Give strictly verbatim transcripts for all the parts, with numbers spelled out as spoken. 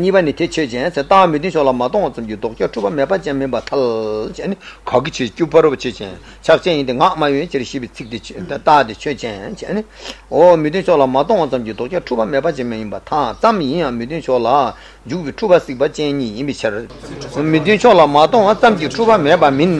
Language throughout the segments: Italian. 니반이 대체제 다음에 저라 마동 좀 유독 주바 매바제 매바 탈 거기 지 주바로 붙이지 작전인데 마마위 제시비 틱디 다데 최전 아니 어 미디 저라 마동 좀 유독 주바 매바제 매바 타 잠이야 미디 저라 주비 주바식 바제니 이미 저 미디 저라 마동 잠기 주바 매바 민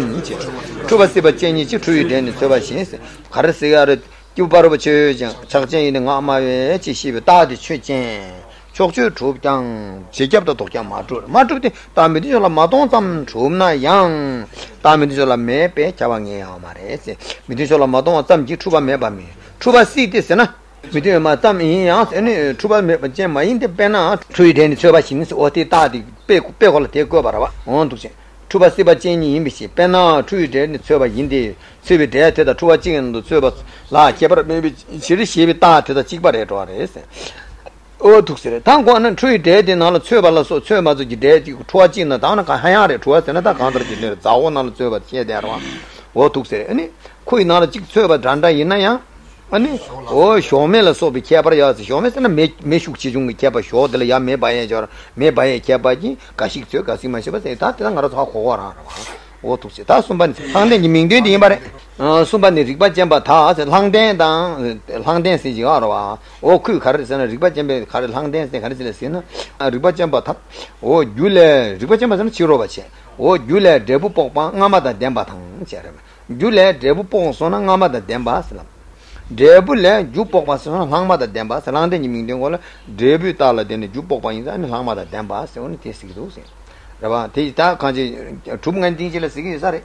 주바식 바제니 지 주의되는 저바신 가르스가르 주바로 붙이지 작전인데 마마위 제시비 다데 최전 Chokchu chubjang, chekebda tokyang matru. Matrukti, tamidi chola matong tam chubna yang, tamidi chola mepe chawa nge yao maresi. Midi chola matong tam ji chuba meba me. Chuba si desi na, midi ma tam yin yang, ene chuba meba jen ma yin de pena, chui deni choba shinsi oti tadi, peko la teko baraba. On tukse, chuba si ba jeni yin bisi, pena chui deni choba yin de, chobi de teta chuba jingen do choba la kebara mebi, shiri shibi ta teta chikba re chwa resi. ओ दुखसे तां कोन three day they नाल छ्योबा ल सो छ्यो मा जि डे जि थ्वा जि न दान का हया रे थ्वा से न ता कांदर जि ने जाओ नाल छ्योबा छे दे रवा ओ दुखसे अनि कोई नाल जि छ्योबा डांडा इना या अनि ओ शोमे ल सो बि केपर या शोमे से न मे मे शुक चि जुंग केपर शो दले या मे बाये जर मे बाये केपर जि काशिक छ्यो कासि मा से बस ता ता नरो था खोवा रा ओ दुखसे ता सुमबन थांदे नि मिंग दे दि बारे सुमबन रिबा जेंबा था लांगदे दां लांगदे सि जि आरवा ओ खु खर सन रिबा जेंबे खर लांगदे से खर से न रिबा जेंबा था ओ जुले रिबा जेंबा सन चिरो बचे ओ जुले देबु पोपा ngama da demba thang chare जुले देबु पों सोना ngama da demba सलाम देबु ले जु पोपा सोना लांगमा da demba सलांगदे नि मिंग दे गोला देबु ताला देने जु पोपा इंसा लांगमा da demba से ओने तेसी दोसे Raba, te ta kanji chumgan dingchila sigi sari.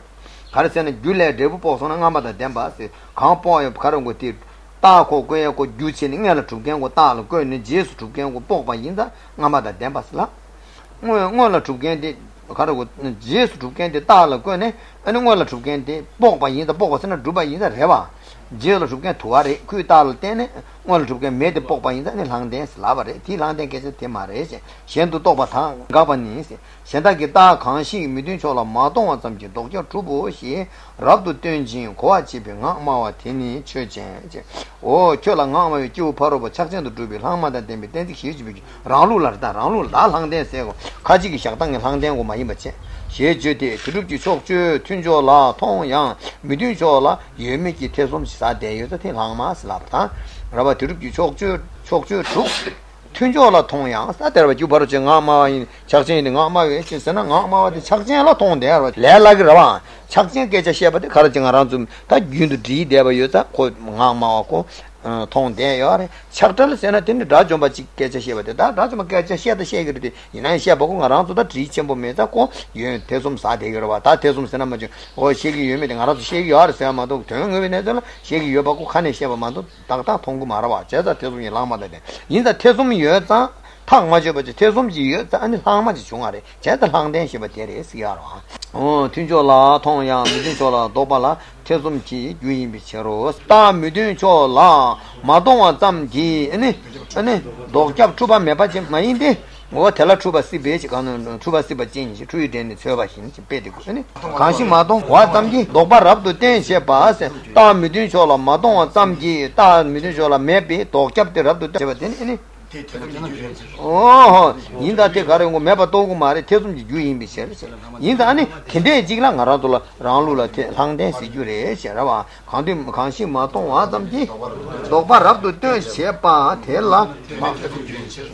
Karisana gyule debu posona ngamata denpa se. Kampo ya karangu te ta ko goya ko gyuche ni ngayla chumgan ko ta la goya ni jesu chumgan ko pokpa yinza ngamata denpa sila. Ngoyla chumgan de karangu jesu chumgan de ta la goya ni ane ngoyla chumgan de pokpa yinza pokpa sana dhruba yinza reba. Jesu chumgan tuwa re, kuy ta la tene ngoyla chumgan me de pokpa yinza ni langden silaba re. Ti langden kese te ma re se. Shendu tokpa ta gaba ni se. Shendaagi taa khaanshi midun chola maatongwa tsamji dokya chubu xie rabdu tenjin kuwa chibi ngaak mawa teni che chen o chola ngaak mawa jiu paroba chakchendu chubi langma da tenbi tenzi xie chibi ranglu lar da ranglu la langden sego kachigi shaktangi langden gu ma ima che xie je de chudubji chokchu tunjo la tong yang midun chola yeme ki tesom si sa deyo da ten langma silabta raba chudubji chokchu chokchu chuk 튼조라 통양 사데르바 주바르체 나마 착진이 나마 예신스나 나마와 착진라 통데르 레라그라와 착진 계제 시에바데 가르징아랑 좀다 윤도 디데바 요자 고 나마와고 통데 요레 착들 세나딘 다좀바 계제 시에바데 다 다좀 계제 시에다 시에그르디 이난 시에 보고 나랑 좀다 디쳔보 메다고 예 대좀 사데그라와 다 대좀 세나마지 어 시기 유메데 알아서 시기 요르 세마도 정응이네들 시기 요바고 칸에 시에바만도 딱딱 통고 말아와 제자 대좀이 라마데데 인자 대좀이 요자 탕 맞아버지 대좀지 요자 아니 탕 맞지 중아래 제자 탕된 시바 데레스야로 어 튼조라 통양 미든조라 도발라 대좀지 유인 비처로 스타 미든조라 마동아 잠기 아니 아니 독잡 추바 매바지 마인데 뭐 텔라 추바시 베지 가는 추바시 바진지 추이된데 쳬바신지 베데고 아니 간시 마동 과 잠기 도발랍도 텐셰 바세 타 미든조라 마동아 잠기 타 미든조라 매비 독잡데랍도 쳬바데니 아니 어, 인다테 가는 거 매바 도고 말에 태좀지 유인비 셔. 인다 아니 근데 지금 나라도라 라울라 상대 시주래 셔라와. 강대 강시 마동아 잠지. 도바랍도 때 셔파 텔라.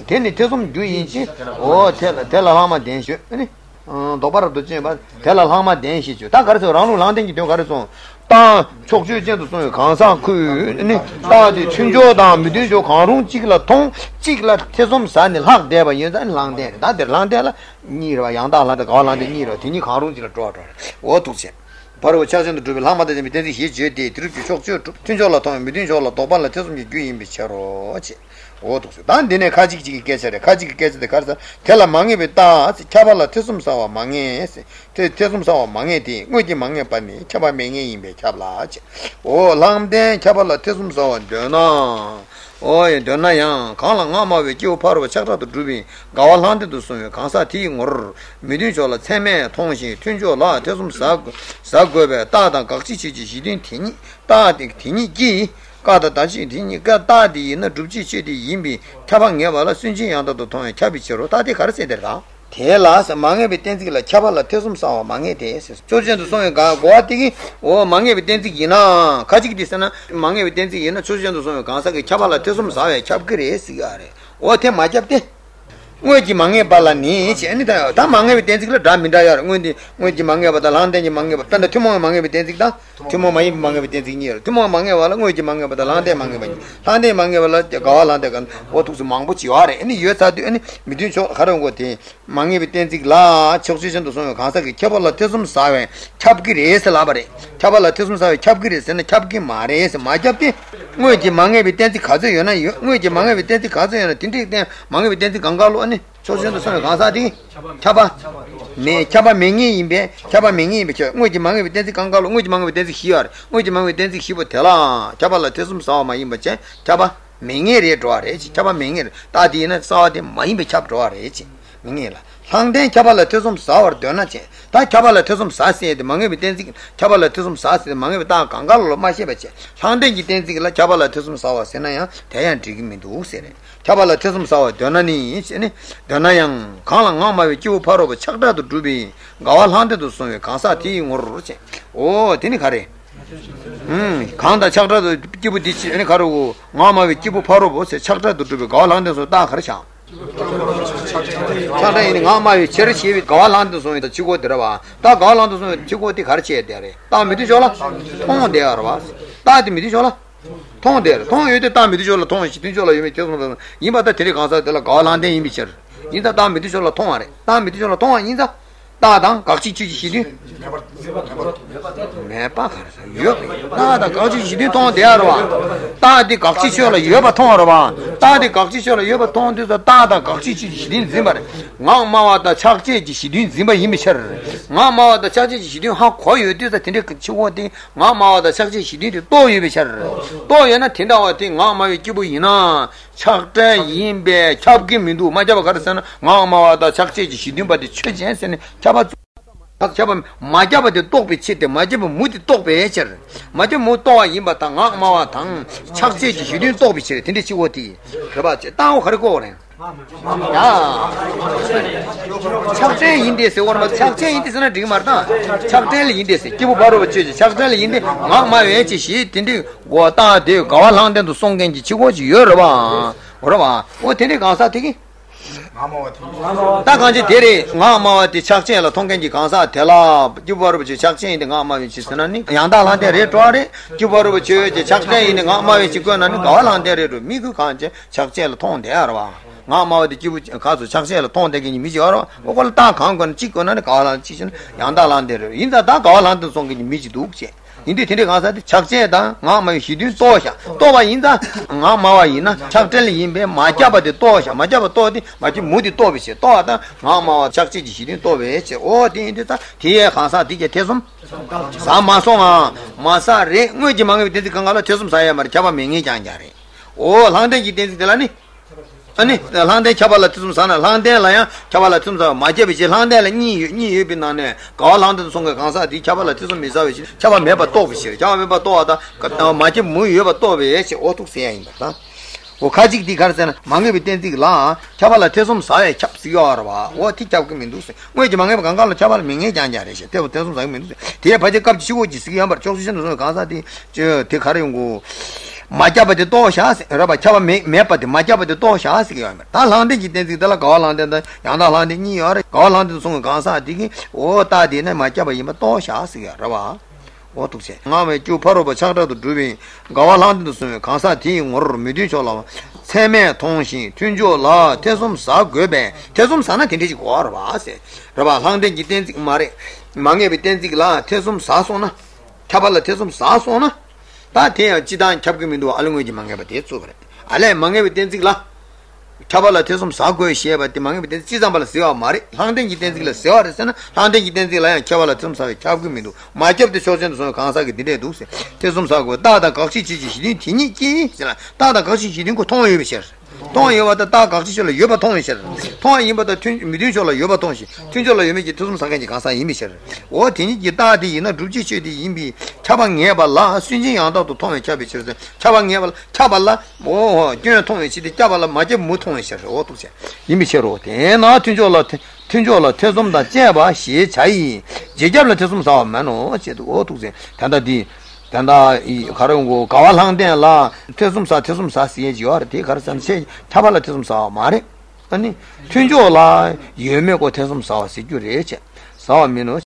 근데 태좀 유인지. 어, 텔라 텔라하마 된셔. 아니. 어, 도바랍도 쳔바 텔라하마 된시죠. 다 가르서 라울라 된기 되 가르서 다 촉주제도 좀 강상 그네 다디 춘조다 미디조 강롱 찍라 통 찍라 태좀 산을 학 대바 연단 랑데 다들 랑데라 니르와 양다라데 가라데 니르 디니 강롱 찍라 쪼아쪼아 오두세 바로 차전도 드빌 하마데 미데디 히제데 드르기 촉주 춘조라 통 미디조라 도발라 태좀이 규인 비처로지 오두세 단데네 가지기 깨서래 가지기 깨서데 가서 텔라 망에 베다 차발라 태좀 사와 망에 제 대숨사와 망에디 뭐지 망에 빠니 잡아 맹에임에 잡라지 오 람데 잡라 대숨사와 되나 오이 되나야 강랑아마베 교파로 착라도 두비 가와한데도 소요 강사티 뭐 미디졸라 체메 통시 튼졸라 대숨사 사고베 따다 각지지지 시딘 티니 따디 티니기 Kada dashi dini ka dadi na jubji chidi yimbi taba ngebala sunji yanda do tong chabi chiro dadi karse der ga te las mangi bitenzi la chabala tesum sawa mangi des chojen do song ga goa tigi o mangi bitenzi gina kajik disana mangi bitenzi yena chojen do song ga sa ke chabala tesum sawa chab gre sigare o te majap te ngweji mangi bala ni cheni da ta mangi bitenzi la da minda yar ngweji ngweji mangi bata lan de mangi bata da tumo mangi bitenzi da tumo mai mangi bitenzi ni tumo mangi wala ngweji mangi bata lan de mangi bani lan de mangi wala ga lan de kan o tu mangbu ji are ni ye ta ni midin cho kharong go ti mangi bitenzi la chokji chen do so ga sa ki kebala tesum sawe chapgi res la bare kebala tesum sawe chapgi res ne chapgi mare se ma japti ngweji mangi bitenzi khaje yona ngweji mangi bitenzi khaje yona tin tin mangi bitenzi gangalo 조선도 선에 가사디 잡아 네 잡아 명이 임베 잡아 명이 임베 뭐지 망에 된지 강가로 뭐지 망에 된지 희어 뭐지 망에 된지 희버 되라 잡아라 됐음 싸마 임베 잡아 명이에 도아래 잡아 명이 다디는 싸디 마임베 잡 도아래 명이라 상대 잡아라 됐음 싸워 되나지 다 잡아라 됐음 싸세 망에 된지 잡아라 됐음 싸세 망에 다 강가로 마셔베 상대기 된지라 잡아라 됐음 싸워세나야 대한 지금도 오세네 Chabala tesum sawa dhanani inch, dhanayang khala ngamawe kivu paroba chakda tu dhubi gawa lhante tu sunwe kansa ti ngurru che. O, tini khare. Khanda chakda tu kivu dichi, kharo ngamawe kivu paroba se chakda tu dhubi gawa lhante su da khare sha. Chakda ini ngamawe cheri chevi gawa lhante sunwe ta chigo dhiraba. Ta gawa lhante sunwe chigo ti khare che dhiyare. Ta miti shola? Tong dhiyarwa. Ta ti miti shola? Tong there, Tong you the time with your tongue, you may tell you about the telecons, the Galan de Imbicher. In the time with your tongue, time with your tongue, in the Tadang, Kachi, she did. Nepa, you are the Kachi, she did on the Arwa. Tadi Kachi, you have a tongue around. Tadi Kachi, you have a tongue to the Tada Kachi, she didn't zimmer. Now, Mama, the Chachi, she didn't zimmer Imbicher. Mama, the Chachi, she didn't how call you did the Tindic, Mama, the Chachi, she did to Imbicher. Toy and a Tindawa thing, Mama, Kibuina, Chakta, Yimbe, Chapkim, Mindu, Majabakarsan, Mama, the Chachi, she didn't but the church and Chapam, my job at the top with Chit, my job with the top etcher. My job motor, Imbatang, Mama Tang, Chuck said she didn't top it, and it's what he about it. Now her going. Chuck in this, one of Chuck in this, and a dream Marta. Chuck in this, give a borrow of church, Chuck in the Mama H. She didn't what I do, go along to song and she was Yoruba. What did it answer to you? Takanji Terry, Mama, the Chachi, La Tongan, Kansa, Tela, Jubar, which is Chachi in the Gama, which is Nani, Yandala, the Retori, Jubar, which is Chachi in the Gama, which is Gun and Galan, the Miku Kanji, Chachi, La Ton, the Arava, Mama, the Jubu, Kasu, Chachi, La Ton, the Gimijaro, all Takangan, Chico, and Galan, Chichen, Yandala, the in the Dakalan, the song in Miji Duke. Indeed, the Chakshe, Mama, she did Tosha. Tova in the Mama in a Chakdeli in Majaba de Tosha, Majaba Todi, Majimudi Tovish, Tota, Mama, Chakshi, she didn't Tovish, or the Indita, Tia Hansa, Digetism, Samasoma, Masa, Mujimang, the Kangala Tism, Sayam, Chaba Mingi Jangari. Oh, London, you did the Lani. Ani lande chabala tsum sana lande la ya chabala tsum sa maje bi lande la ni ni bi na ne ga lande song ga sa di chabala tsum mi sa bi chaba me ba to bi shi chaba me ba to da ka maje mu ye ba to bi shi o tu se ya in ba o khaji di gar sana mangi bi ten di la chabala tsum sa ya chap si ya ba o ti chap ki min du se mo ji mangi ga ga la chabala mi nge jan ja re shi te tsum sa min du te ba je kap chi go ji si ya ba chok si no ga sa di je te khar yong go Majaba de Toshas, Rabba Chava Mepa, the Majaba de Toshas, Talandi, the Galand and the Yanaland in New York, Galand Sung Gansa Digi, O Tadina, Majaba Yimatoshas, Rabba. What to say? Now a Jew Paroba Charter to Drubi, Galand Sung, Kansa Ting, or Midichola, Seme, Tonshi, Tunjola, Tesum Sa Gobe, Tesum Sana Kindish Warvas, Rabba Handi Gitanzi Mare, Mange Vitenzi La, Tesum Sasona, Tabala Tesum Sasona. Tatia Chidan Chapimindo along with Mangabate Subre. Ale Mangabitenzigla Chabalatism Sago Shea, but the Mangabit Chizambal Sia Mari, Hunting Gitenzilla Seorisana, Hunting Gitenzilla and Chabalatum Sai Chapimindo. My job the children of Kansaki did do Tesum Sago, Tada Koshi, Tini, Tada Koshi, Tinico Tony Vishers. Tong Yuba the Dark of Chilla Yuba Tony Shell. Tong Yuba the Tunjola Yuba Tonshi. Tunjola Yumiki Tusum Sagan Kansa Imisher. What in the Dadi in a Drujichi Imbi, Chabangaba La, Sinjing out to Tommy Chabiches, Chabangaba, Chabala, oh, Junior Tommy City, Chabala, Major Mutonisher, or to say. Imishero, and not Tunjola. Tunjola Tesum da Jeba, she Chai. Jabla Tesum Saw Mano, said, oh, to say, Tandadi. Tanda I Karungo, Kawalang de la Tesumsa, Tesumsa, Sior, take her some say, Tabala Tesumsa, Mari, Tunjola, Yemeko Tesumsa, Sigur, Saw Minos.